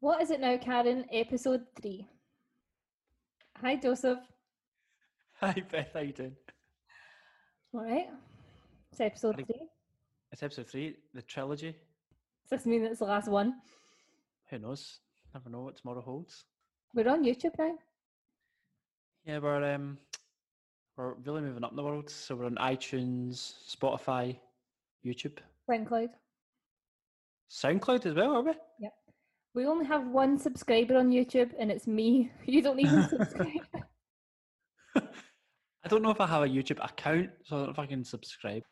What is it now, Karen? Episode 3. Hi, Joseph. Hi, Beth. How you doing? All right. It's episode 3. It's episode 3, the trilogy. Does this mean it's the last one? Who knows? Never know what tomorrow holds. We're on YouTube now. Yeah, We're really moving up in the world, so we're on iTunes, Spotify, YouTube. SoundCloud. SoundCloud as well, are we? Yep. We only have one subscriber on YouTube, and it's me. You don't even subscribe. I don't know if I have a YouTube account, so I don't know if I can subscribe.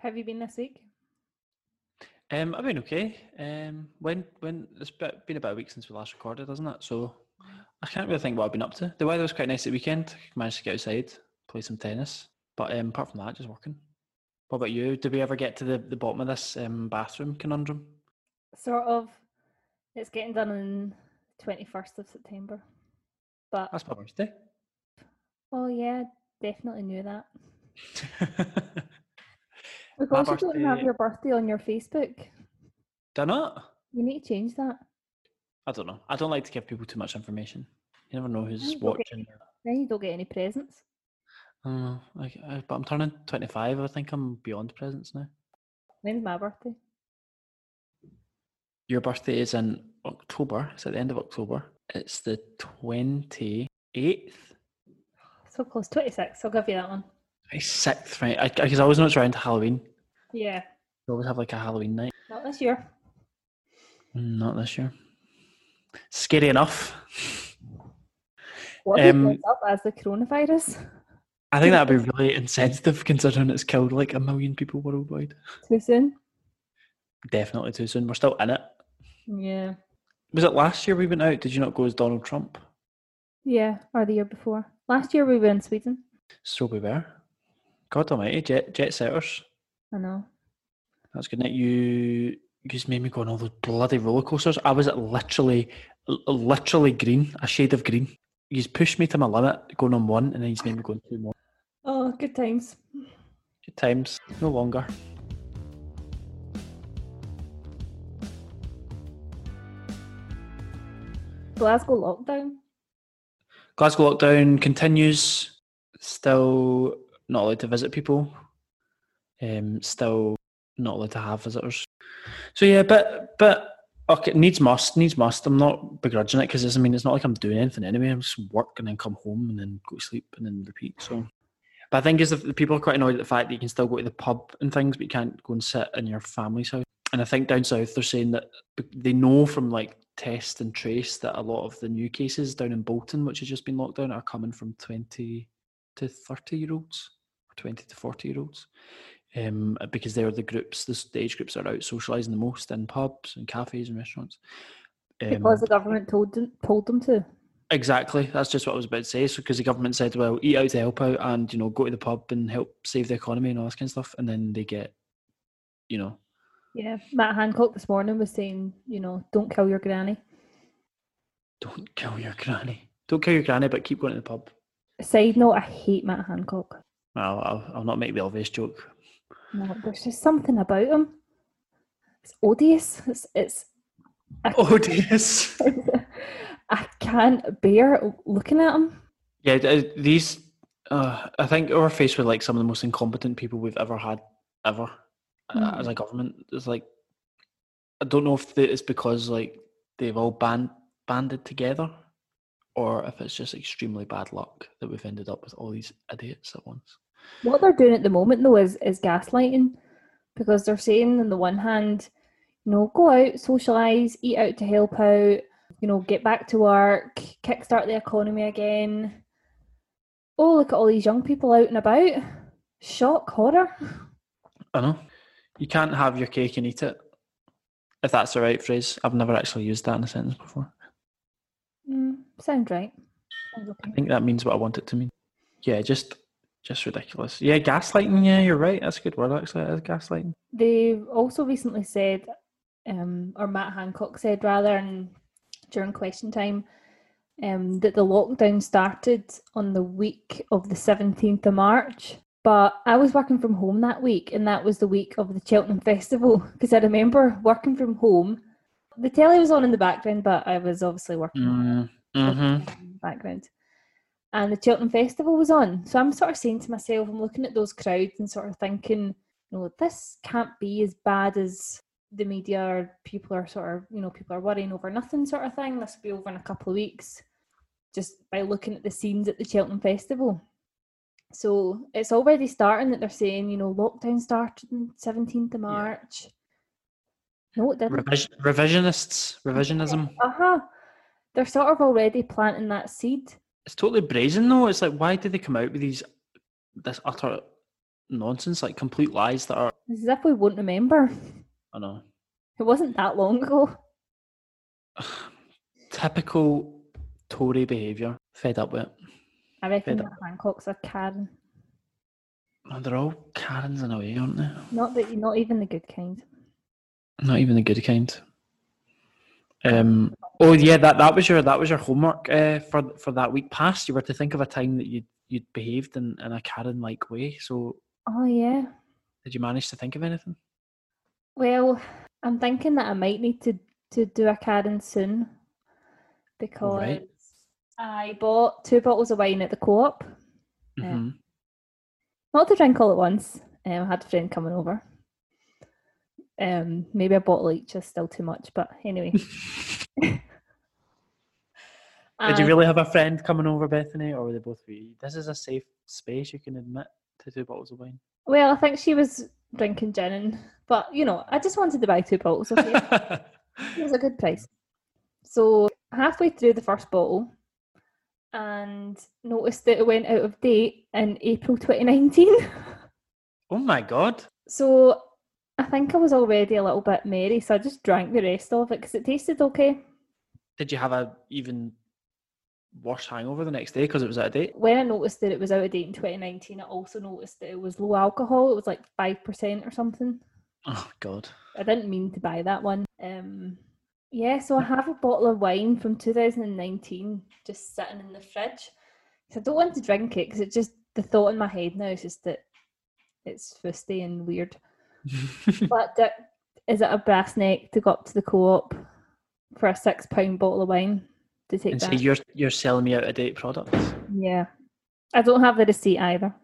Have you been this week? I've been okay. When it's been about a week since we last recorded, hasn't it? So I can't really think what I've been up to. The weather was quite nice at the weekend. I managed to get outside, play some tennis. But apart from that, just working. What about you? Did we ever get to the bottom of this bathroom conundrum? Sort of. It's getting done on 21st of September. But that's my birthday. Oh yeah, definitely knew that. Because you don't have your birthday on your Facebook. Do I not? You need to change that. I don't know. I don't like to give people too much information. You never know who's watching. Then you don't get any presents. But I'm turning 25. I think I'm beyond presents now. When's my birthday? Your birthday is in October. It's at the end of October. It's the 28th. So close. 26th. I'll give you that one. 26th, right. Because I always know it's around Halloween. Yeah. We always have like a Halloween night. Not this year. Not this year. Scary enough. What have you picked up as the coronavirus? I think that would be really insensitive considering it's killed like a million people worldwide. Too soon? Definitely too soon. We're still in it. Yeah. Was it last year we went out? Did you not go as Donald Trump? Yeah, or the year before. Last year we were in Sweden. So we were. God almighty, jet setters. I know. That's good. You just made me go on all those bloody roller coasters. I was at literally green, a shade of green. You just pushed me to my limit going on one, and then you just made me go on two more. Oh, good times. Good times. No longer. Glasgow lockdown continues. Still not allowed to visit people. Still not allowed to have visitors. So yeah, but okay, needs must. I'm not begrudging it because it's not like I'm doing anything anyway. I'm just work and then come home and then go to sleep and then repeat. So, but I think is the people are quite annoyed at the fact that you can still go to the pub and things, but you can't go and sit in your family's house. And I think down south they're saying that they know from like test and trace that a lot of the new cases down in Bolton, which has just been locked down, are coming from 20 to 30 year olds or 20 to 40 year olds because they're the age groups that are out socialising the most in pubs and cafes and restaurants because the government told them to. Exactly, that's just what I was about to say. So because the government said, well, eat out to help out and go to the pub and help save the economy and all this kind of stuff, and then they get Matt Hancock this morning was saying, don't kill your granny. Don't kill your granny. Don't kill your granny, but keep going to the pub. Side note, I hate Matt Hancock. Well, I'll not make the obvious joke. No, there's just something about him. It's odious. It's odious. I can't bear looking at him. Yeah, these... I think we're faced with like some of the most incompetent people we've ever had, as a government. It's like, I don't know if it's because like they've all banded together, or if it's just extremely bad luck that we've ended up with all these idiots at once. What they're doing at the moment though is gaslighting, because they're saying on the one hand, you know, go out, socialise, eat out to help out, you know, get back to work, kickstart the economy again. Oh, look at all these young people out and about. Shock, horror. I know. You can't have your cake and eat it, if that's the right phrase. I've never actually used that in a sentence before. Sounds right. I think that means what I want it to mean. Yeah, just ridiculous. Yeah, gaslighting. Yeah, you're right. That's a good word, actually. It is gaslighting. They also recently said, or Matt Hancock said, rather, and during question time, that the lockdown started on the week of the 17th of March. But I was working from home that week, and that was the week of the Cheltenham Festival, because I remember working from home. The telly was on in the background, but I was obviously working in the background. And the Cheltenham Festival was on. So I'm sort of saying to myself, I'm looking at those crowds and sort of thinking, you know, this can't be as bad as the media or people are sort of, you know, people are worrying over nothing sort of thing. This will be over in a couple of weeks, just by looking at the scenes at the Cheltenham Festival. So it's already starting that they're saying, you know, lockdown started on 17th of March. Yeah. No, it didn't. Revisionism. Uh-huh. They're sort of already planting that seed. It's totally brazen though. It's like, why do they come out with this utter nonsense, like complete lies that are... It's as if we won't remember. I know. It wasn't that long ago. Typical Tory behaviour. Fed up with it. I reckon that Hancock's a Karen. Oh, they're all Karens in a way, aren't they? Not even the good kind. Not even the good kind. Oh yeah, that was your homework for that week past. You were to think of a time that you'd behaved in a Karen-like way. So. Oh yeah. Did you manage to think of anything? Well, I'm thinking that I might need to do a Karen soon, because right. I bought 2 bottles of wine at the Co-op. Not to drink all at once. I had a friend coming over. Maybe a bottle each is still too much, but anyway. Did you really have a friend coming over, Bethany, or were they both of you? This is a safe space, you can admit to 2 bottles of wine. Well, I think she was drinking gin, but you know, I just wanted to buy 2 bottles of it. It was a good price. So halfway through the first bottle, and noticed that it went out of date in April 2019. Oh my God. So I think I was already a little bit merry, so I just drank the rest of it because it tasted okay. Did you have a even worse hangover the next day because it was out of date? When I noticed that it was out of date in 2019, I also noticed that it was low alcohol. It was like 5% or something. Oh God. I didn't mean to buy that one. Yeah, so I have a bottle of wine from 2019 just sitting in the fridge. So I don't want to drink it because it's just the thought in my head now is just that it's fusty and weird. But is it a brass neck to go up to the Co-op for a £6 bottle of wine to take and back? So you're selling me out of date products? Yeah. I don't have the receipt either.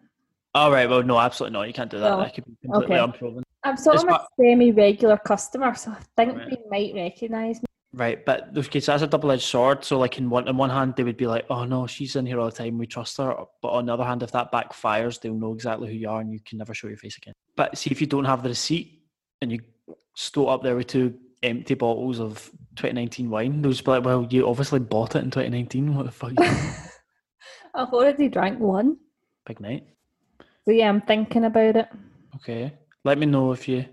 Oh, right. Well, no, absolutely not. You can't do that. That could be completely unproven. I'm sort of a semi-regular customer, so I think they might recognise me. Right, but okay, so that's a double-edged sword. So, like, on one hand, they would be like, oh, no, she's in here all the time, we trust her. But on the other hand, if that backfires, they'll know exactly who you are and you can never show your face again. But see, if you don't have the receipt and you stow up there with 2 empty bottles of 2019 wine, they'll just be like, well, you obviously bought it in 2019. What the fuck? I've already drank 1. Big night. So, yeah, I'm thinking about it. Okay. Let me know if you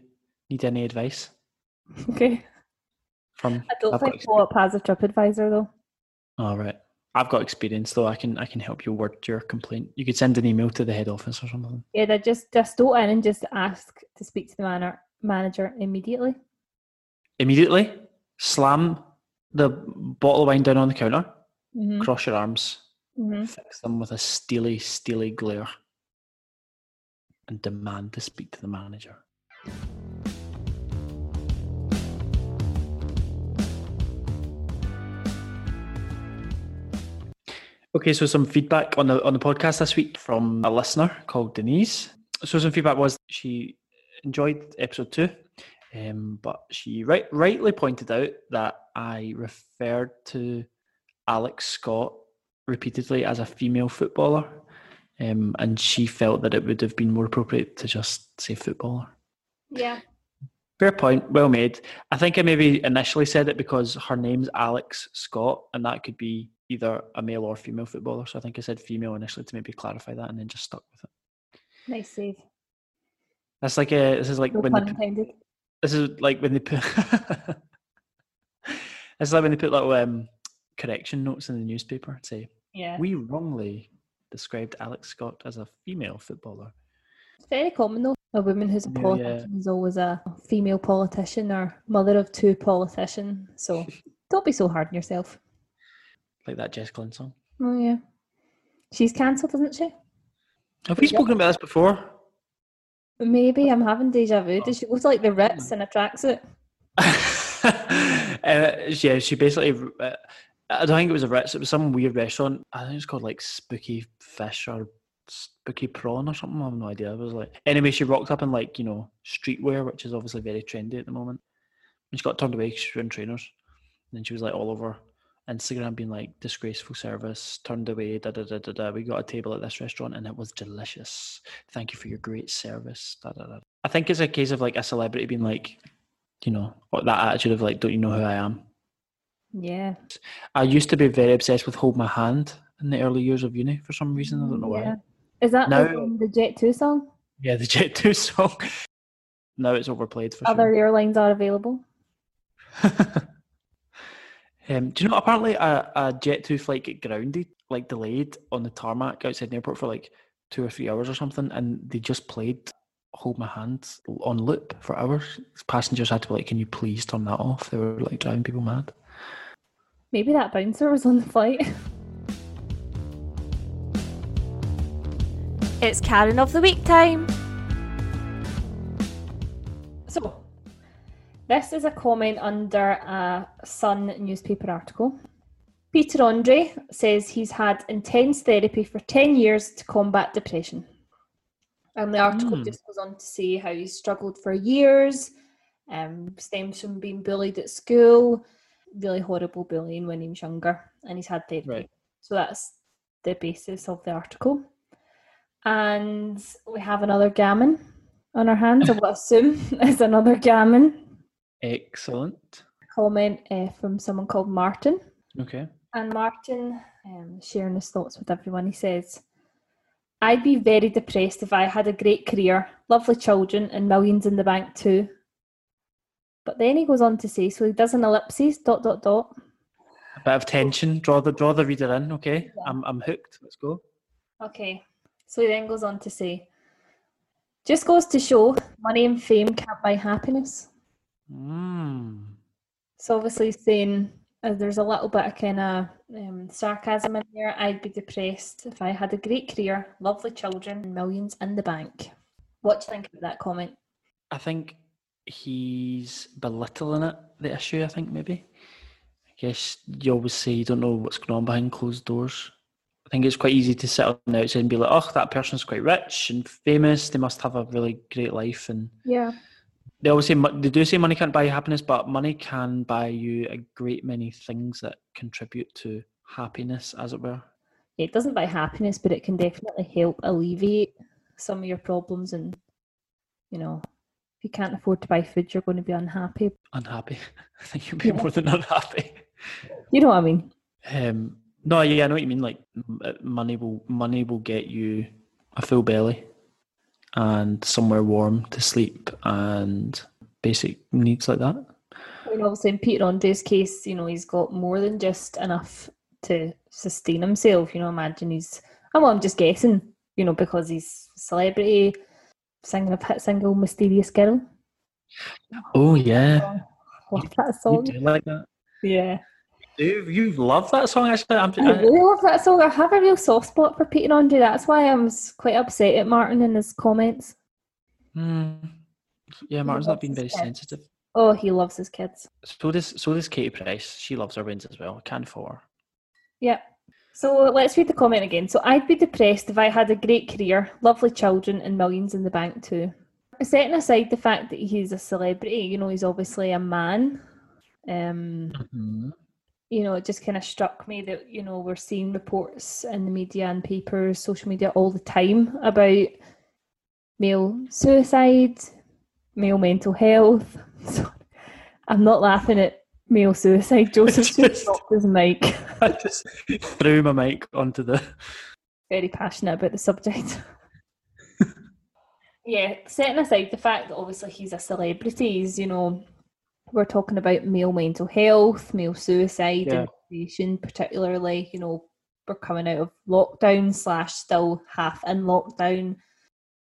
need any advice. Okay. I don't think Co-op has a TripAdvisor though. All right. I've got experience though. I can help you word your complaint. You could send an email to the head office or something. Yeah, they just go in and just ask to speak to the manager immediately. Slam the bottle of wine down on the counter, mm-hmm. cross your arms, mm-hmm. fix them with a steely, steely glare, and demand to speak to the manager. Okay, so some feedback on the podcast this week from a listener called Denise. So some feedback was she enjoyed episode 2, but she rightly pointed out that I referred to Alex Scott repeatedly as a female footballer, and she felt that it would have been more appropriate to just say footballer. Yeah. Fair point, well made. I think I maybe initially said it because her name's Alex Scott, and that could be either a male or female footballer. So I think I said female initially to maybe clarify that, and then just stuck with it. Nice save. That's like a. This is like no when. This is like when they put. It's like when they put little correction notes in the newspaper and say, "Yeah, we wrongly described Alex Scott as a female footballer." It's very common though. A woman who's a politician is always a female politician or mother of two politician. So don't be so hard on yourself. Like that Jess Glynn song. Oh yeah, she's cancelled, isn't she? Have we spoken about this before? Maybe I'm having deja vu. Did she go to like the Ritz in a tracksuit? Yeah, she basically. I don't think it was a Ritz. It was some weird restaurant. I think it's called like Spooky Fish or Spooky Prawn or something. I have no idea. It was like anyway. She rocked up in like streetwear, which is obviously very trendy at the moment. And she got turned away because she was in trainers, and then she was like all over Instagram being like disgraceful service, turned away, da da da da da. We got a table at this restaurant and it was delicious. Thank you for your great service. Da da da. I think it's a case of like a celebrity being like, or that attitude of like, don't you know who I am? Yeah. I used to be very obsessed with Hold My Hand in the early years of uni for some reason. I don't know why. Is that now, the Jet 2 song? Yeah, the Jet 2 song. Now it's overplayed for Other airlines are available. Do you know, apparently a Jet 2 flight got grounded, like delayed on the tarmac outside the airport for like 2 or 3 hours or something, and they just played Hold My Hand on loop for hours. Passengers had to be like, can you please turn that off? They were like driving people mad. Maybe that bouncer was on the flight. It's Karen of the Week time. So, this is a comment under a Sun newspaper article. Peter Andre says he's had intense therapy for 10 years to combat depression. And the article just goes on to say how he's struggled for years, stems from being bullied at school, really horrible bullying when he was younger, and he's had therapy. Right. So that's the basis of the article. And we have another gammon on our hands, I will assume is another gammon. Excellent. Comment from someone called Martin. Okay. And Martin, sharing his thoughts with everyone, he says, I'd be very depressed if I had a great career, lovely children and millions in the bank too. But then he goes on to say, so he does an ellipsis, ... A bit of tension, draw the reader in, okay? Yeah. I'm hooked, let's go. Okay, so he then goes on to say, just goes to show money and fame can't buy happiness. So obviously saying there's a little bit of kind of sarcasm in there. I'd be depressed if I had a great career, lovely children and millions in the bank. What do you think about that comment? I think he's belittling it, the issue, I think, maybe. I guess you always say you don't know what's going on behind closed doors. I think it's quite easy to sit on the outside and be like, oh, that person's quite rich and famous, they must have a really great life. And yeah. They always say, they do say money can't buy you happiness, but money can buy you a great many things that contribute to happiness, as it were. It doesn't buy happiness, but it can definitely help alleviate some of your problems. And, if you can't afford to buy food, you're going to be unhappy. I think you'll be more than unhappy. You know what I mean? No, yeah, I know what you mean. Like, money will get you a full belly and somewhere warm to sleep and basic needs like that. I mean, obviously in Peter Andre's case, he's got more than just enough to sustain himself. Imagine I'm just guessing, because he's a celebrity, singing a hit single, Mysterious Girl. Oh yeah. I love that song. You do like that. Yeah. do. You love that song, actually. I really love that song. I have a real soft spot for Peter Andre. That's why I was quite upset at Martin in his comments. Yeah, Martin's not being very sensitive. Oh, he loves his kids. So does Katie Price. She loves her wins as well. Can for her. Yeah. So let's read the comment again. So I'd be depressed if I had a great career, lovely children and millions in the bank too. Setting aside the fact that he's a celebrity, you know, he's obviously a man. You know, it just kind of struck me that, you know, we're seeing reports in the media and papers, social media all the time about male suicide, male mental health. Sorry, I'm not laughing at male suicide. Joseph just dropped his mic. I just threw my mic onto the... Very passionate about the subject. Yeah, setting aside the fact that obviously he's a celebrity, he's, you know, we're talking about male mental health, male suicide, and particularly, you know, we're coming out of lockdown / still half in lockdown.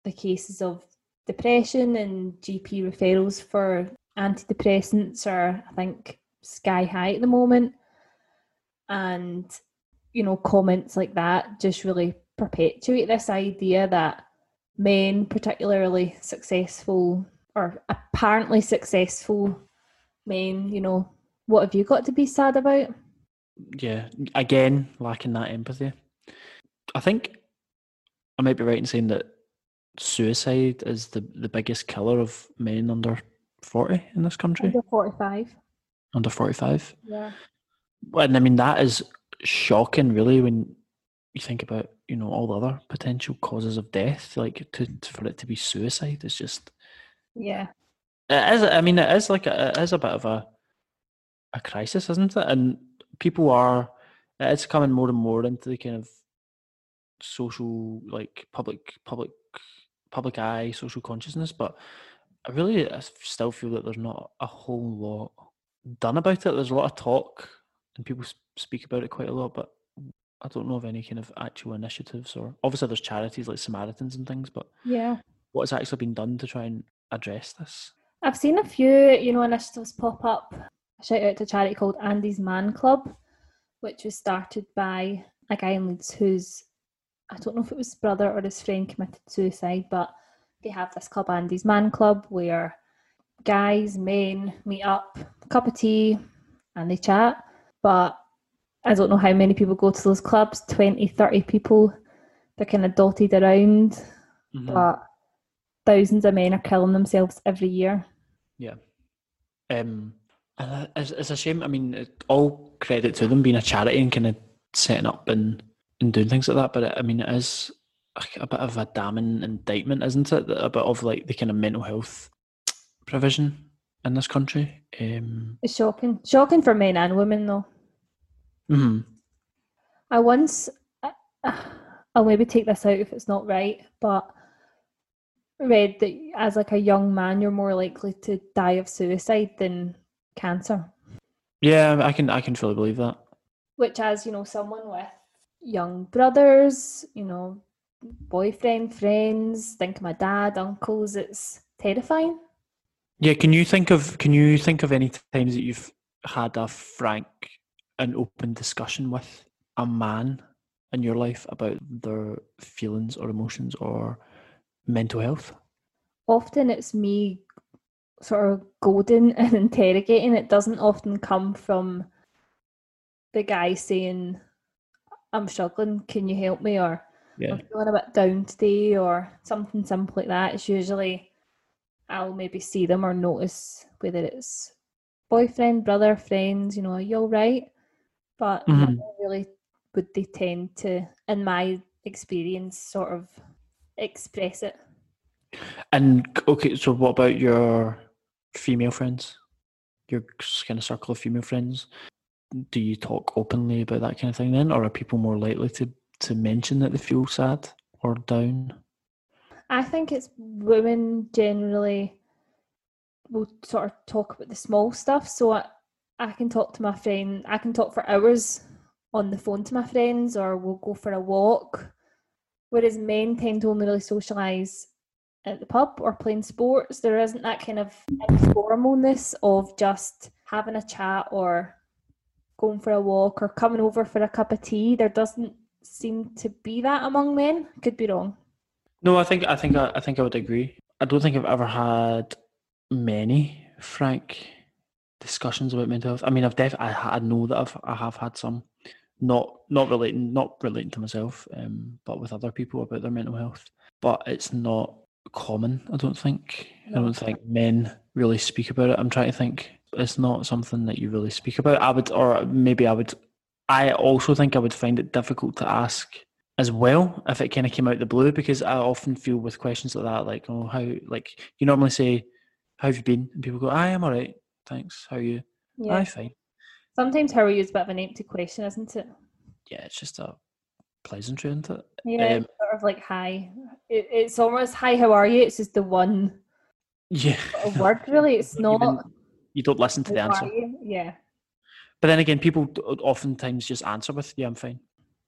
The cases of depression and GP referrals for antidepressants are, I think, sky high at the moment. And, you know, comments like that just really perpetuate this idea that men, particularly successful or apparently successful men, you know, what have you got to be sad about? Yeah, again, lacking that empathy. I think I might be right in saying that suicide is the biggest killer of men under 40 in this country. Under 45. Under 45? Yeah. And I mean, that is shocking, really, when you think about, you know, all the other potential causes of death. Like, for it to be suicide, it's just... Yeah. It is, I mean, it is like it is a bit of a crisis, isn't it? And it's coming more and more into the kind of social, like public eye, social consciousness. But I still feel that there's not a whole lot done about it. There's a lot of talk and people speak about it quite a lot, but I don't know of any kind of actual initiatives. Or obviously there's charities like Samaritans and things, but yeah, what has actually been done to try and address this? I've seen a few, you know, initiatives pop up. A shout out to a charity called Andy's Man Club, which was started by a guy in Leeds who's, I don't know if it was his brother or his friend, committed suicide, but they have this club, Andy's Man Club, where guys, men meet up, cup of tea, and they chat. But I don't know how many people go to those clubs, 20, 30 people. They're kind of dotted around, but thousands of men are killing themselves every year. Yeah. And it's a shame. I mean, all credit to them being a charity and kind of setting up and doing things like that. But I mean, it is a bit of a damning indictment, isn't it? A bit of like the kind of mental health provision in this country. It's shocking. Shocking for men and women, though. Mm-hmm. I'll maybe take this out if it's not right, but read that as like a young man you're more likely to die of suicide than cancer. Yeah, I can fully believe that. Which, as you know, someone with young brothers, you know, boyfriend, friends, think of my dad, uncles, it's terrifying. Yeah, can you think of any times that you've had a frank and open discussion with a man in your life about their feelings or emotions or mental health? Often it's me sort of goading and interrogating. It doesn't often come from the guy saying, I'm struggling, can you help me? Or I'm feeling a bit down today or something simple like that. It's usually I'll maybe see them or notice whether it's boyfriend, brother, friends, you know, are you all right? But really would they tend to, in my experience, sort of express it. And okay, so what about your female friends, your kind of circle of female friends? Do you talk openly about that kind of thing then, or are people more likely to mention that they feel sad or down? I think it's women generally will sort of talk about the small stuff. So I can talk to my friend, I can talk for hours on the phone to my friends, or we'll go for a walk. Whereas men tend to only really socialise at the pub or playing sports. There isn't that kind of informalness of just having a chat or going for a walk or coming over for a cup of tea. There doesn't seem to be that among men. Could be wrong. No, I think I would agree. I don't think I've ever had many frank discussions about mental health. I mean, I know that I have had some, not relating to myself, but with other people about their mental health. But it's not common, I don't think. No. I don't think men really speak about it. I'm trying to think. It's not something that you really speak about. I also think I would find it difficult to ask as well if it kind of came out of the blue, because I often feel with questions like that, like, oh, how, like, you normally say, how have you been? And people go, I am all right, thanks, how are you? Yeah. I'm fine. Sometimes how are you is a bit of an empty question, isn't it? Yeah, it's just a pleasantry, isn't it? Yeah, sort of like hi. It's almost hi, how are you? It's just the one sort of word, really. It's not... You don't listen to the answer. Yeah. But then again, people oftentimes just answer with, yeah, I'm fine.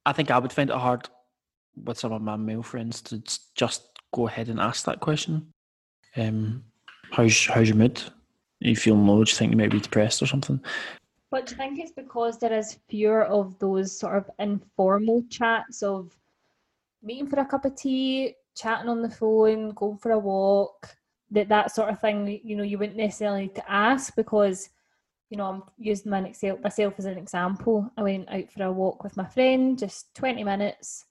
I think I would find it hard with some of my male friends to just go ahead and ask that question. How's your mood? Are you feeling low? Do you think you might be depressed or something? But do you think it's because there is fewer of those sort of informal chats of meeting for a cup of tea, chatting on the phone, going for a walk, that sort of thing? You know, you wouldn't necessarily need to ask because, you know, I'm using myself as an example. I went out for a walk with my friend, just 20 minutes,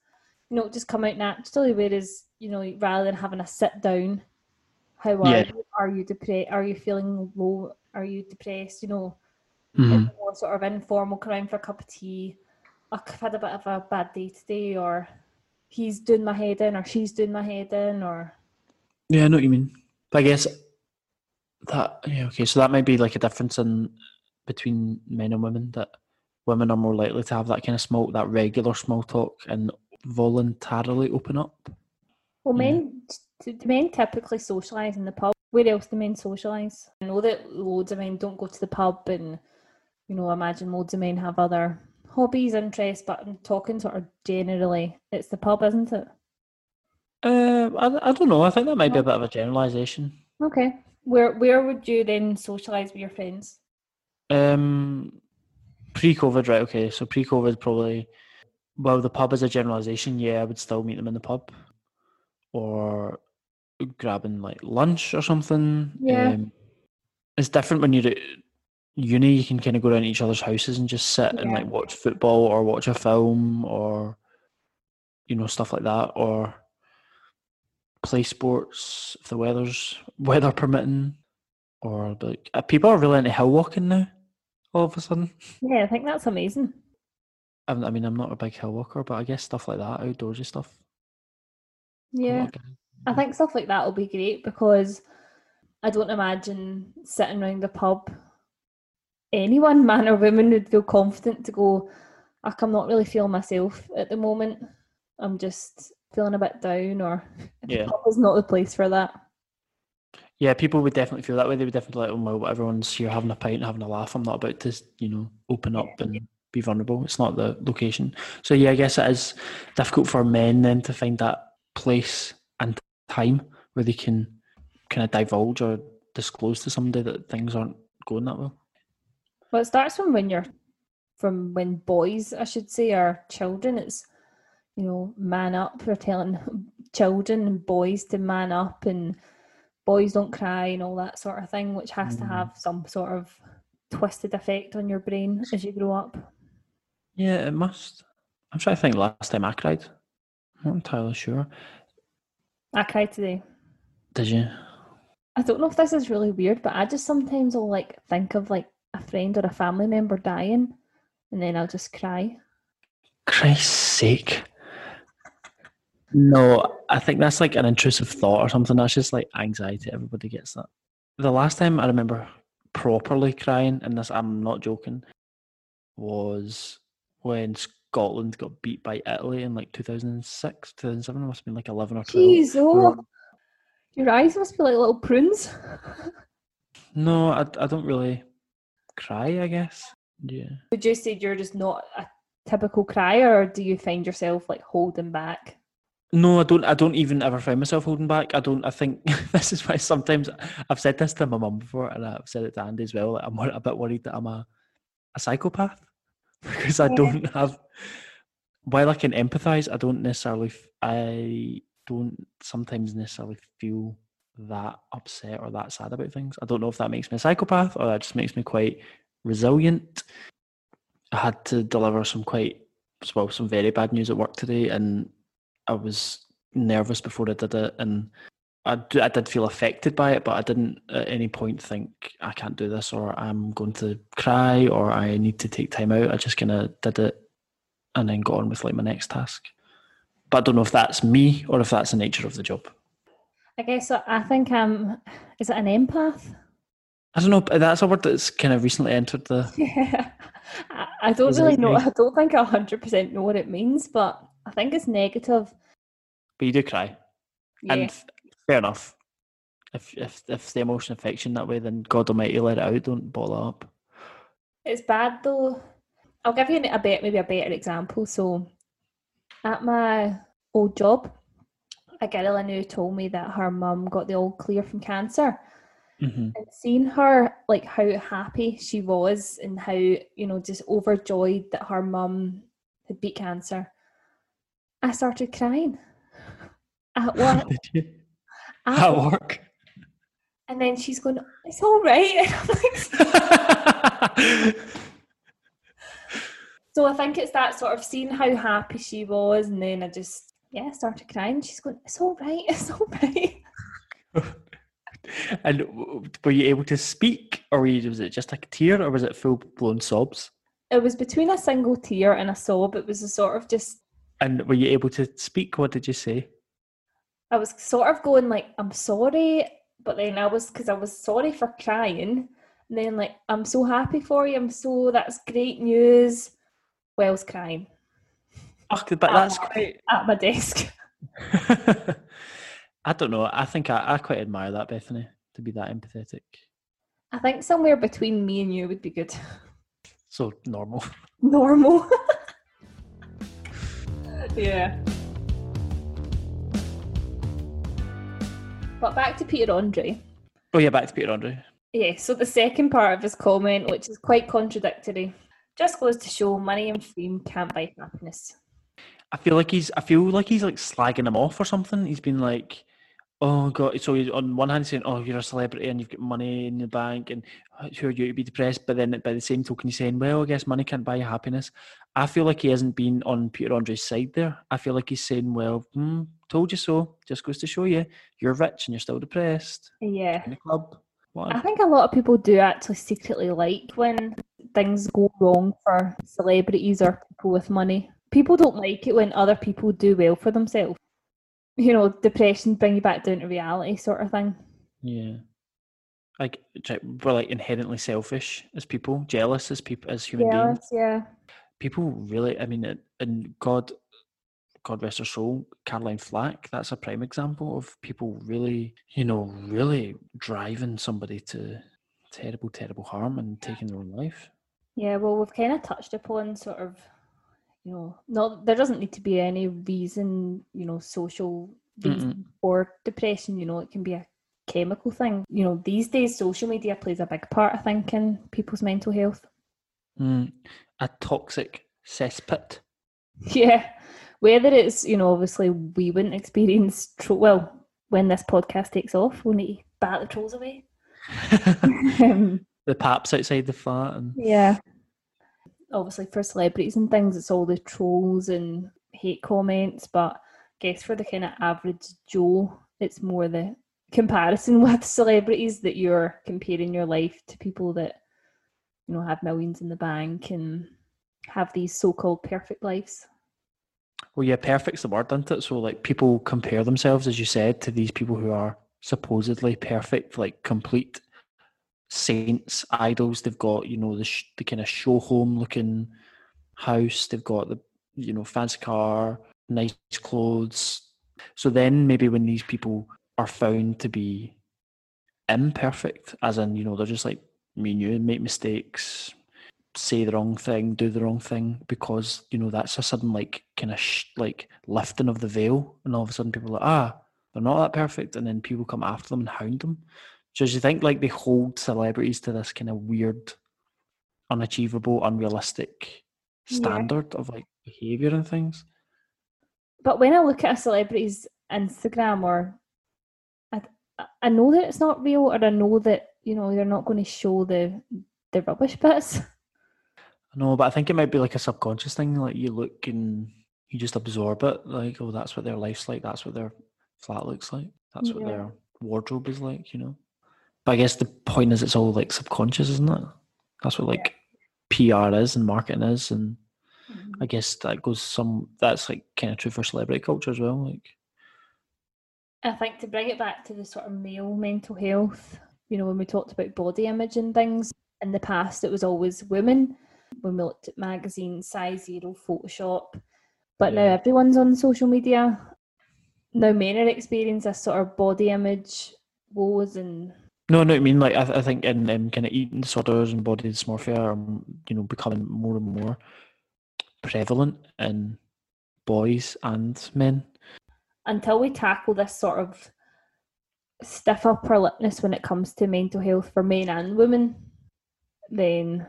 you know, just come out naturally. Whereas, you know, rather than having a sit down, how are you? Are you depressed? Are you feeling low? Are you depressed? You know, it's more sort of informal, come round for a cup of tea. I've had a bit of a bad day today, or he's doing my head in, or she's doing my head in, or... Yeah, I know what you mean. But I guess that, yeah, okay, so that might be like a difference in between men and women, that women are more likely to have that kind of regular small talk and voluntarily open up. Well, men, do men typically socialise in the pub? Where else do men socialise? I know that loads of men don't go to the pub, and, you know, I imagine loads of men have other hobbies, interests, but I'm talking sort of generally, it's the pub, isn't it? I don't know. I think that might be a bit of a generalisation. Okay. Where would you then socialise with your friends? Pre-COVID, right, okay. So pre-COVID probably, well, the pub is a generalisation. Yeah, I would still meet them in the pub or grabbing like lunch or something. Yeah. It's different when you're at uni. You can kind of go down to each other's houses and just sit and like watch football or watch a film or, you know, stuff like that, or play sports if the weather permitting, or like people are really into hill walking now all of a sudden. Yeah, I think that's amazing. I mean, I'm not a big hill walker, but I guess stuff like that, outdoorsy stuff. Yeah, I think stuff like that will be great, because I don't imagine sitting around the pub anyone, man or woman, would feel confident to go, I'm not really feeling myself at the moment, I'm just feeling a bit down, or the pub is not the place for that. Yeah, people would definitely feel that way. They would definitely be like, oh, well, everyone's here having a pint, having a laugh, I'm not about to, you know, open up and be vulnerable. It's not the location. So yeah, I guess it is difficult for men then to find that place and time where they can kind of divulge or disclose to somebody that things aren't going that well. Well, it starts from when boys, I should say, are children. It's, you know, man up. We're telling children and boys to man up, and boys don't cry and all that sort of thing, which has to have some sort of twisted effect on your brain as you grow up. Yeah, it must. I'm trying to think last time I cried. I'm not entirely sure. I cried today. Did you? I don't know if this is really weird, but I just sometimes will like think of like a friend or a family member dying, and then I'll just cry. Christ's sake. No, I think that's like an intrusive thought or something. That's just like anxiety. Everybody gets that. The last time I remember properly crying, and this, I'm not joking, was when Scotland got beat by Italy in like 2006, 2007. I must have been like 11 or 12. Jeez, oh, your eyes must be like little prunes. No, I don't really cry, I guess. Yeah. Would you say you're just not a typical crier, or do you find yourself like holding back? No, I don't even ever find myself holding back. I think this is why sometimes I've said this to my mum before, and I've said it to Andy as well, like, I'm a bit worried that I'm a psychopath, because I don't have, while I can empathise, I don't sometimes necessarily feel that upset or that sad about things. I don't know if that makes me a psychopath or that just makes me quite resilient. I had to deliver some very bad news at work today, and I was nervous before I did it, and I did feel affected by it, but I didn't at any point think I can't do this or I'm going to cry or I need to take time out. I just kind of did it and then got on with like my next task. But I don't know if that's me or if that's the nature of the job. I guess I think is it an empath? I don't know. That's a word that's kind of recently entered the... Yeah. I don't really know. I don't think I 100% know what it means, but I think it's negative. But you do cry. Yeah. And fair enough. If the emotion affects you that way, then God almighty, let it out. Don't bottle up. It's bad though. I'll give you a better example. So at my old job, a girl I knew told me that her mum got the all clear from cancer. Mm-hmm. And seeing her, like, how happy she was and how, you know, just overjoyed that her mum had beat cancer, I started crying. At work. Did you? At work. And then she's going, "It's all right." And I'm like, so I think it's that sort of seeing how happy she was, and then I just, started crying. She's going, "It's all right, it's all right." And were you able to speak, or was it just like a tear, or was it full-blown sobs? It was between a single tear and a sob. It was a sort of just... And were you able to speak? What did you say? I was sort of going like, "I'm sorry," but then because I was sorry for crying, and then like, "I'm so happy for you, that's great news," whilst crying. Oh, but that's quite... At my desk. I don't know. I think I quite admire that, Bethany, to be that empathetic. I think somewhere between me and you would be good. So normal. Normal. Yeah. But back to Peter Andre. Oh yeah, back to Peter Andre. Yeah, so the second part of his comment, which is quite contradictory, just goes to show money and fame can't buy happiness. I feel like he's like slagging him off or something. He's been like, "Oh God." So he's on one hand saying, "Oh, you're a celebrity and you've got money in the bank and who are you to be depressed?" But then by the same token, he's saying, "Well, I guess money can't buy you happiness." I feel like he hasn't been on Peter Andre's side there. I feel like he's saying, "Well, told you so. Just goes to show you, you're rich and you're still depressed." Yeah. In the club. What? I think a lot of people do actually secretly like when things go wrong for celebrities or people with money. People don't like it when other people do well for themselves. You know, depression bring you back down to reality sort of thing. Yeah. Like, we're like inherently selfish as people, jealous as people, as human beings. Yeah. People really, I mean, and God rest her soul, Caroline Flack, that's a prime example of people really, you know, really driving somebody to terrible, terrible harm and taking their own life. Yeah, well, we've kind of touched upon sort of, you know, no, there doesn't need to be any reason, you know, social reason for depression. You know, it can be a chemical thing. You know, these days, social media plays a big part, I think, in people's mental health. A toxic cesspit. Yeah. Whether it's, you know, obviously we wouldn't experience, when this podcast takes off, we'll need to bat the trolls away. The paps outside the flat. And... Yeah. Obviously for celebrities and things, it's all the trolls and hate comments, but I guess for the kind of average Joe, it's more the comparison with celebrities that you're comparing your life to people that, you know, have millions in the bank and have these so-called perfect lives. Well, yeah, perfect's the word, isn't it? So, like, people compare themselves, as you said, to these people who are supposedly perfect, like complete saints, idols. They've got, you know, the kind of show home looking house. They've got the, you know, fancy car, nice clothes. So then maybe when these people are found to be imperfect, as in, you know, they're just like me and you, make mistakes, say the wrong thing, do the wrong thing, because, you know, that's a sudden like kind of lifting of the veil, and all of a sudden people are like, they're not that perfect, and then people come after them and hound them. So do you think like they hold celebrities to this kind of weird, unachievable, unrealistic standard of like behaviour and things. But when I look at a celebrity's Instagram, or I know that it's not real, or I know that, you know, they're not going to show the rubbish bits. No, but I think it might be like a subconscious thing. Like you look and you just absorb it. Like, oh, that's what their life's like. That's what their flat looks like. That's what their wardrobe is like, you know. But I guess the point is it's all like subconscious, isn't it? That's what like PR is and marketing is. And I guess that goes that's like kind of true for celebrity culture as well. Like, I think to bring it back to the sort of male mental health, you know, when we talked about body image and things, in the past it was always women. When we looked at magazines, size zero, Photoshop, but now everyone's on social media. Now men are experiencing this sort of body image woes and... No, I mean, like, I think in kind of eating disorders and body dysmorphia are, you know, becoming more and more prevalent in boys and men. Until we tackle this sort of stiff upper lipness when it comes to mental health for men and women, then...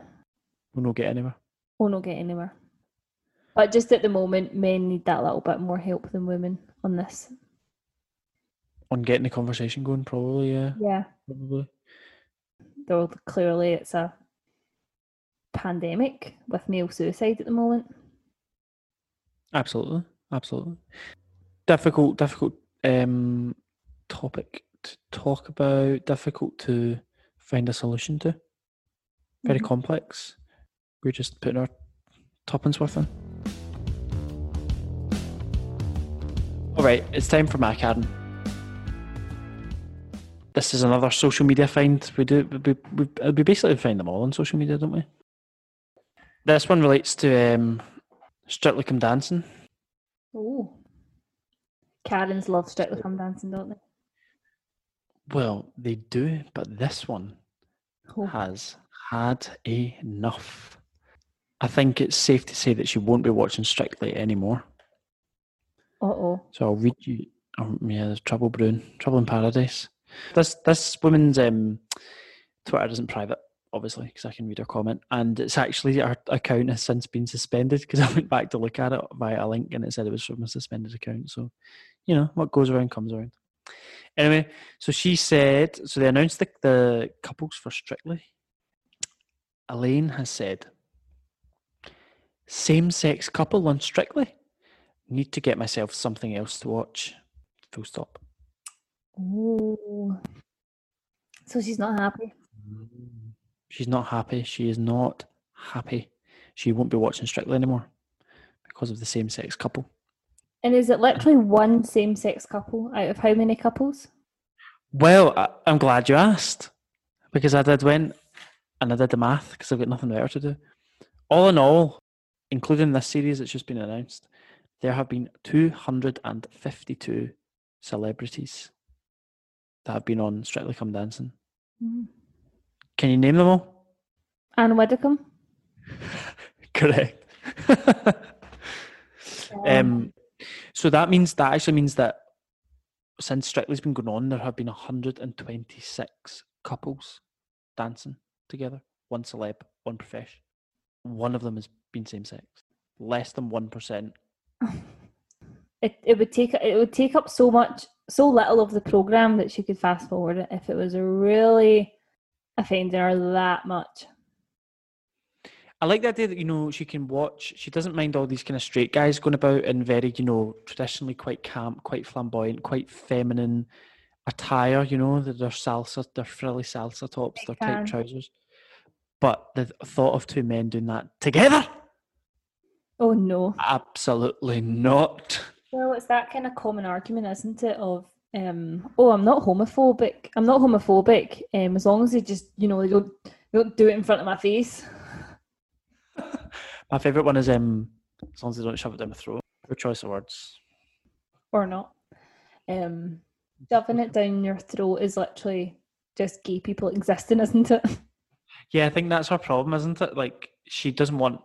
We'll not get anywhere. But just at the moment, men need that little bit more help than women on this. On getting the conversation going, probably, yeah. Yeah. Probably. Though clearly it's a pandemic with male suicide at the moment. Absolutely. Difficult topic to talk about, difficult to find a solution to. Very complex. We're just putting our tuppence worth in. All right, it's time for Mac Adam. This is another social media find. We basically find them all on social media, don't we? This one relates to Strictly Come Dancing. Oh, Karens love Strictly Come Dancing, don't they? Well, they do, but this one has had enough. I think it's safe to say that she won't be watching Strictly anymore. So I'll read you. There's trouble brewing, trouble in paradise. This woman's Twitter isn't private, obviously, because I can read her comment, and it's actually her account has since been suspended because I went back to look at it via a link and it said it was from a suspended account. So, you know, what goes around comes around. Anyway, so she said, so they announced the couples for Strictly. Elaine has said, same-sex couple on Strictly. Need to get myself something else to watch. Full stop. Oh, so she's not happy. She is not happy. She won't be watching Strictly anymore because of the same-sex couple. And is it literally one same-sex couple out of how many couples? Well, I'm glad you asked, because I did went and I did the math because I've got nothing better to do. All in all, including this series that's just been announced, there have been 252 celebrities that have been on Strictly Come Dancing. Mm. Can you name them all? Anne Widdecombe. Correct. So that actually means that since Strictly's been going on, there have been 126 couples dancing together. One celeb, one profesh. One of them has been same sex. Less than 1%. It would take up so little of the programme that she could fast forward it if it was really offending her that much. I like the idea that, you know, she can watch, she doesn't mind all these kind of straight guys going about in very, you know, traditionally quite camp, quite flamboyant, quite feminine attire, you know, their salsa, their frilly salsa tops, their tight trousers. But the thought of two men doing that together? Oh no. Absolutely not. Well, it's that kind of common argument, isn't it, of I'm not homophobic, as long as they just, you know, they don't do it in front of my face. My favourite one is as long as they don't shove it down my throat. Poor choice of words. Or not. Shoving it down your throat is literally just gay people existing, isn't it? Yeah, I think that's her problem, isn't it? Like, she doesn't want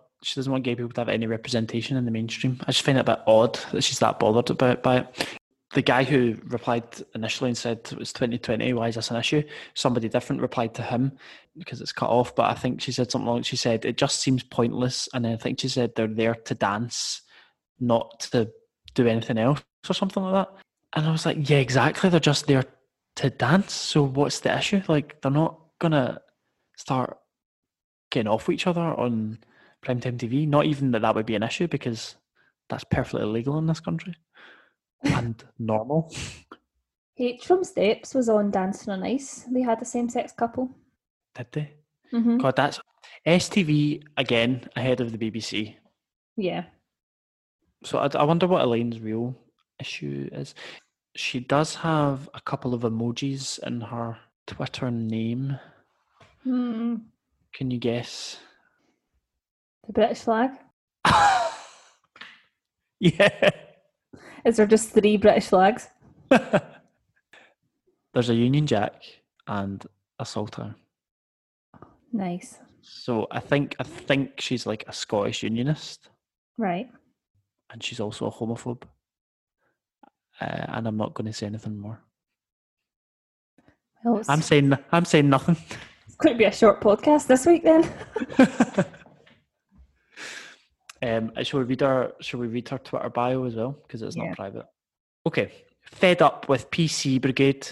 gay people to have any representation in the mainstream. I just find it a bit odd that she's that bothered by it. the guy who replied initially and said it was 2020, why is this an issue? Somebody different replied to him because it's cut off, but I think she said something like, she said, it just seems pointless. And I think she said, they're there to dance, not to do anything else or something like that. And I was like, yeah, exactly. They're just there to dance. So what's the issue? Like, they're not going to start getting off with each other on primetime TV. Not even that would be an issue, because that's perfectly illegal in this country. And normal. H from Steps was on Dancing on Ice. They had a same-sex couple. Did they? Mm-hmm. God, that's STV again ahead of the BBC. Yeah. So I wonder what Elaine's real issue is. She does have a couple of emojis in her Twitter name. Mm. Can you guess? The British flag? Yeah. Is there just three British flags? There's a Union Jack and a Saltire. Nice. So I think she's like a Scottish Unionist. Right. And she's also a homophobe. And I'm not going to say anything more. Well, I'm saying nothing. It's going to be a short podcast this week then. Shall we read her Twitter bio as well? Because it's not private. Okay. Fed up with PC Brigade.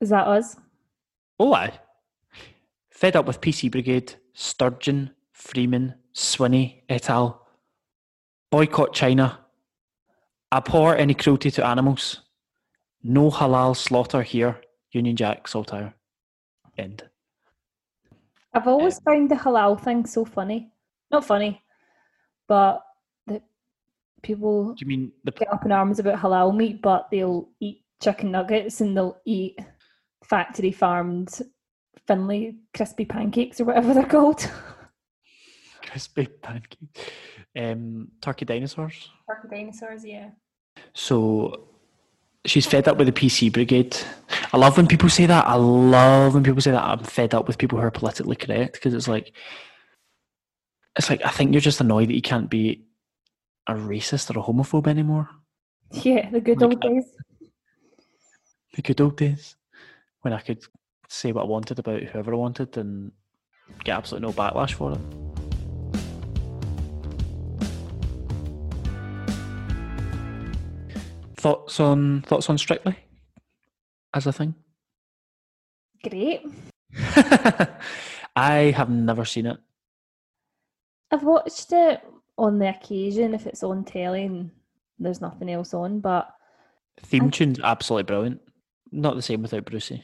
Is that us? Oh, aye. Fed up with PC Brigade, Sturgeon, Freeman, Swinney, et al. Boycott China. Abhor any cruelty to animals. No halal slaughter here. Union Jack, Saltire. End. I've always found the halal thing so funny. Not funny. But the people get up in arms about halal meat, but they'll eat chicken nuggets and they'll eat factory farmed Finlay crispy pancakes or whatever they're called. Crispy pancakes. Turkey dinosaurs. Turkey dinosaurs, yeah. So she's fed up with the PC Brigade. I love when people say that. I'm fed up with people who are politically correct, because it's like... I think you're just annoyed that you can't be a racist or a homophobe anymore. Yeah, the good old days. The good old days. When I could say what I wanted about whoever I wanted and get absolutely no backlash for it. Thoughts on Strictly? As a thing? Great. I have never seen it. I've watched it on the occasion if it's on telly and there's nothing else on, but... Theme tune's absolutely brilliant. Not the same without Brucie.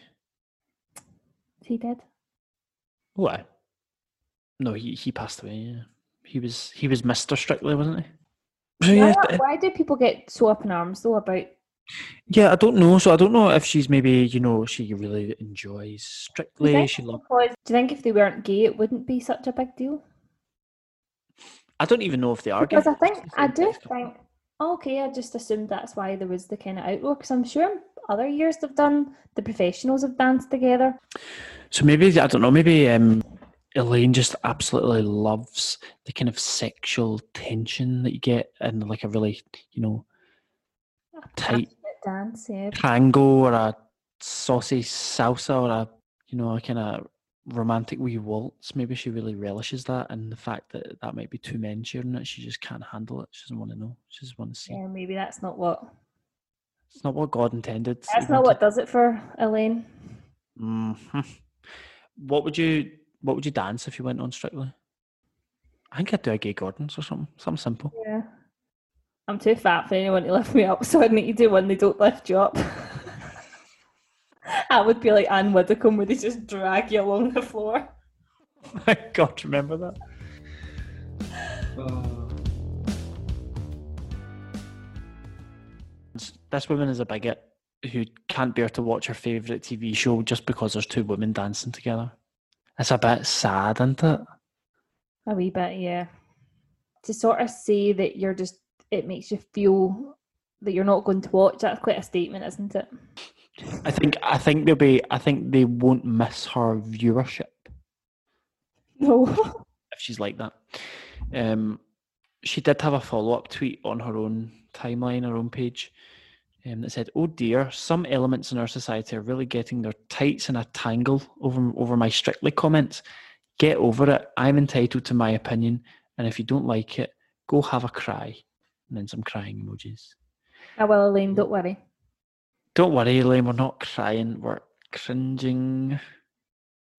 He did? Why? No, he passed away, yeah. He was Mr. Strictly, wasn't he? So, yeah, why do people get so up in arms, though, about... Yeah, I don't know. So I don't know if she's maybe, she really enjoys Strictly. Do you think if they weren't gay, it wouldn't be such a big deal? I don't even know if they are gay. Because I do think, okay, I just assumed that's why there was the kind of outlaw, because I'm sure other years they've done, the professionals have danced together. So maybe, I don't know, maybe Elaine just absolutely loves the kind of sexual tension that you get in like a really, tight dance, yeah. Tango or a saucy salsa or a kind of romantic wee waltz. Maybe she really relishes that, and the fact that that might be two men sharing it, she just can't handle it. She doesn't want to know. She just wants to see. Yeah, maybe it's not what God intended. That's not what does it for Elaine. Mm-hmm. What would you dance if you went on Strictly? I think I'd do a Gay Gordon's or something simple. Yeah, I'm too fat for anyone to lift me up, so I need to do one they don't lift you up. That would be like Anne Widdecombe, where they just drag you along the floor. Oh my God, remember that? This woman is a bigot who can't bear to watch her favourite TV show just because there's two women dancing together. It's a bit sad, isn't it? A wee bit, yeah. To sort of say that it makes you feel that you're not going to watch, that's quite a statement, isn't it? I think they won't miss her viewership. No. If she's like that. She did have a follow-up tweet on her own timeline, her own page, that said, "Oh dear, some elements in our society are really getting their tights in a tangle over my Strictly comments. Get over it. I'm entitled to my opinion. And if you don't like it, go have a cry." And then some crying emojis. Oh, well, Elaine, don't worry. Don't worry, Elaine. We're not crying. We're cringing.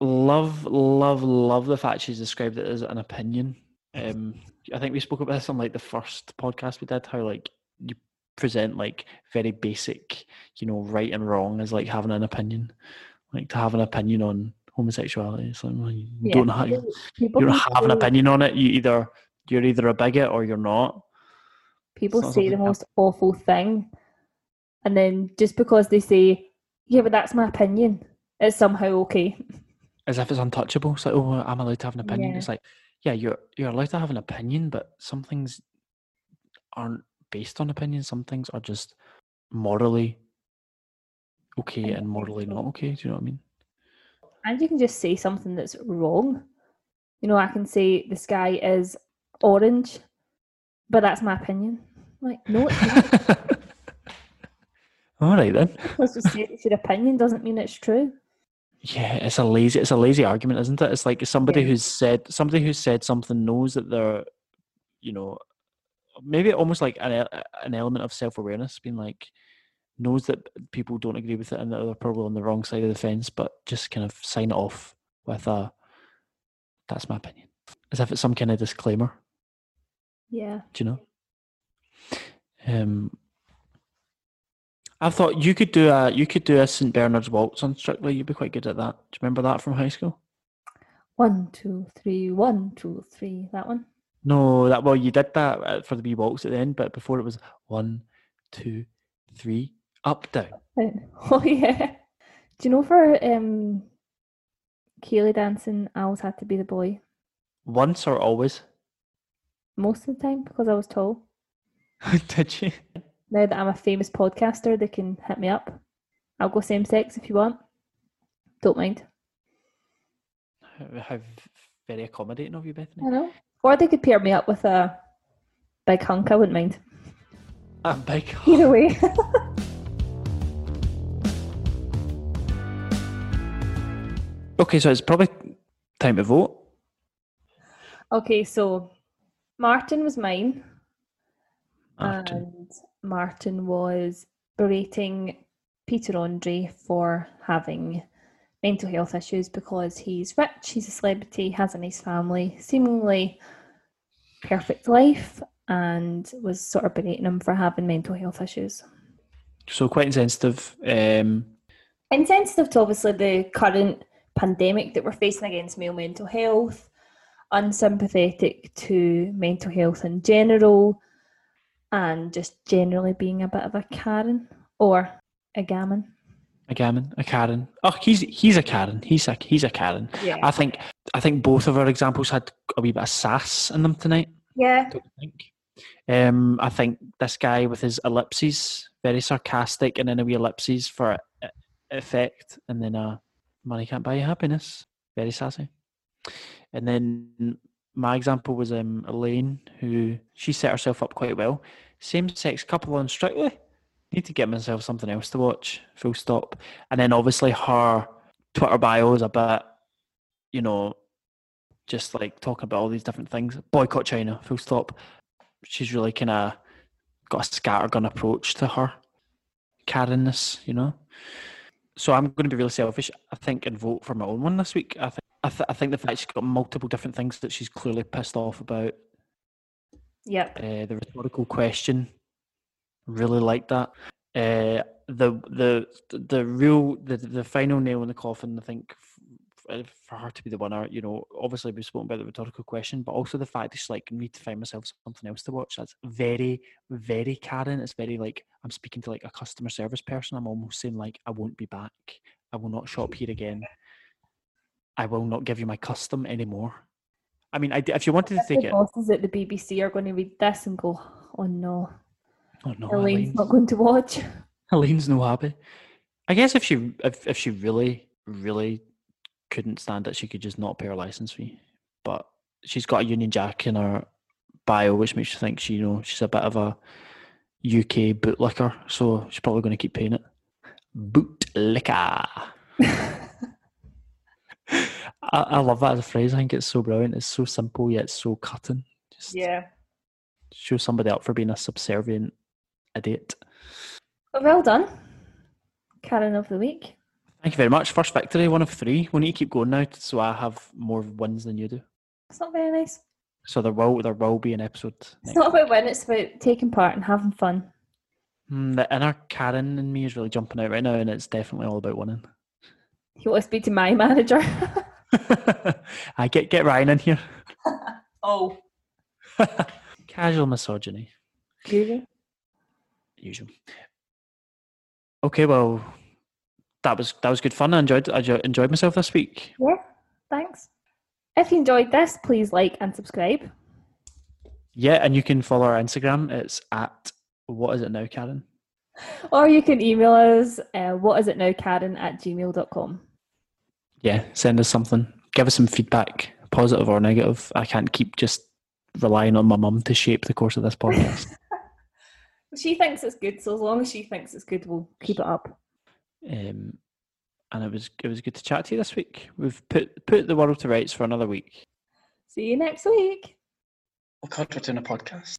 Love the fact she's described it as an opinion. I think we spoke about this on like the first podcast we did, how like you present like very basic, you know, right and wrong as like having an opinion. Like to have an opinion on homosexuality, it's like, well, you don't have an opinion on it. You're either a bigot or you're not. People say the most awful thing, and then just because they say, "Yeah, but that's my opinion," it's somehow okay. As if it's untouchable. It's like, "Oh, I'm allowed to have an opinion." Yeah. It's like, yeah, you're allowed to have an opinion, but some things aren't based on opinion. Some things are just morally okay and morally not okay. Do you know what I mean? And you can just say something that's wrong. You know, I can say the sky is orange, but that's my opinion. I'm like, no, it's not. All right then. Let's just say it's your opinion doesn't mean it's true. Yeah, it's a lazy argument, isn't it? It's like somebody who's said something knows that they're, you know, maybe almost like an element of self-awareness, being like, knows that people don't agree with it and that they're probably on the wrong side of the fence, but just kind of sign it off with a, "That's my opinion," as if it's some kind of disclaimer. Yeah. Do you know? I thought you could do a St. Bernard's Waltz on Strictly. You'd be quite good at that. Do you remember that from high school? 1, 2, 3, 1, 2, 3. That one? No, that, well, you did that for the wee waltz at the end, but before it was 1, 2, 3, up, down. Oh yeah. Do you know for Keeley dancing, I always had to be the boy. Once or always? Most of the time, because I was tall. Did you? Now that I'm a famous podcaster, they can hit me up. I'll go same sex if you want. Don't mind. How very accommodating of you, Bethany. I know. Or they could pair me up with a big hunk. I wouldn't mind. A big hunk. Either way. Okay, so it's probably time to vote. Okay, so Martin was mine. And Martin was berating Peter Andre for having mental health issues because he's rich, he's a celebrity, has a nice family, seemingly perfect life, and was sort of berating him for having mental health issues. So quite insensitive. Insensitive to obviously the current pandemic that we're facing against male mental health, unsympathetic to mental health in general, and just generally being a bit of a Karen or a gammon. A gammon, a Karen. Oh, he's a Karen. He's a Karen. Yeah. I think both of our examples had a wee bit of sass in them tonight. Yeah. Don't you think? I think this guy with his ellipses, very sarcastic, and then a wee ellipses for effect, and then money can't buy you happiness. Very sassy. And then my example was Elaine, who she set herself up quite well. Same-sex couple on Strictly. Need to get myself something else to watch, full stop. And then obviously her Twitter bio is a bit, you know, just like talking about all these different things. Boycott China, full stop. She's really kind of got a scattergun approach to her Karen-ness, you know. So I'm going to be really selfish, I think, and vote for my own one this week. I think the fact she's got multiple different things that she's clearly pissed off about. Yep. The rhetorical question, really like that. The final nail in the coffin, I think, for her to be the winner. You know, obviously we've spoken about the rhetorical question, but also the fact that she's like, "Need to find myself something else to watch." That's very, very Karen. It's very like, I'm speaking to like a customer service person. I'm almost saying like, "I won't be back. I will not shop here again. I will not give you my custom anymore." I mean, if you wanted to take it, the bosses at the BBC are going to read this and go, "Oh no, Elaine's not going to watch. Elaine's no happy." I guess if she really, really couldn't stand it, she could just not pay her license fee. But she's got a Union Jack in her bio, which makes you think she, you know, she's a bit of a UK bootlicker, so she's probably going to keep paying it. Bootlicker. I love that as a phrase. I think it's so brilliant. It's so simple yet so cutting. Just show somebody up for being a subservient idiot. Well done, Karen of the week. Thank you very much. First victory, 1 of 3. We need to keep going now, so I have more wins than you do. That's not very nice. So there will be an episode. It's not about winning, it's about taking part and having fun. The inner Karen in me is really jumping out right now, and it's definitely all about winning. You want to speak to my manager? I get Ryan in here. Oh. Casual misogyny. Usual. Okay, well, that was good fun. I enjoyed myself this week. Yeah, thanks. If you enjoyed this, please like and subscribe. Yeah, and you can follow our Instagram. It's at, what is it now, Karen? Or you can email us, whatisitnowkaren@gmail.com. Yeah, send us something. Give us some feedback, positive or negative. I can't keep just relying on my mum to shape the course of this podcast. She thinks it's good, so as long as she thinks it's good, we'll keep it up. And it was good to chat to you this week. We've put the world to rights for another week. See you next week. Oh God, we're doing a podcast.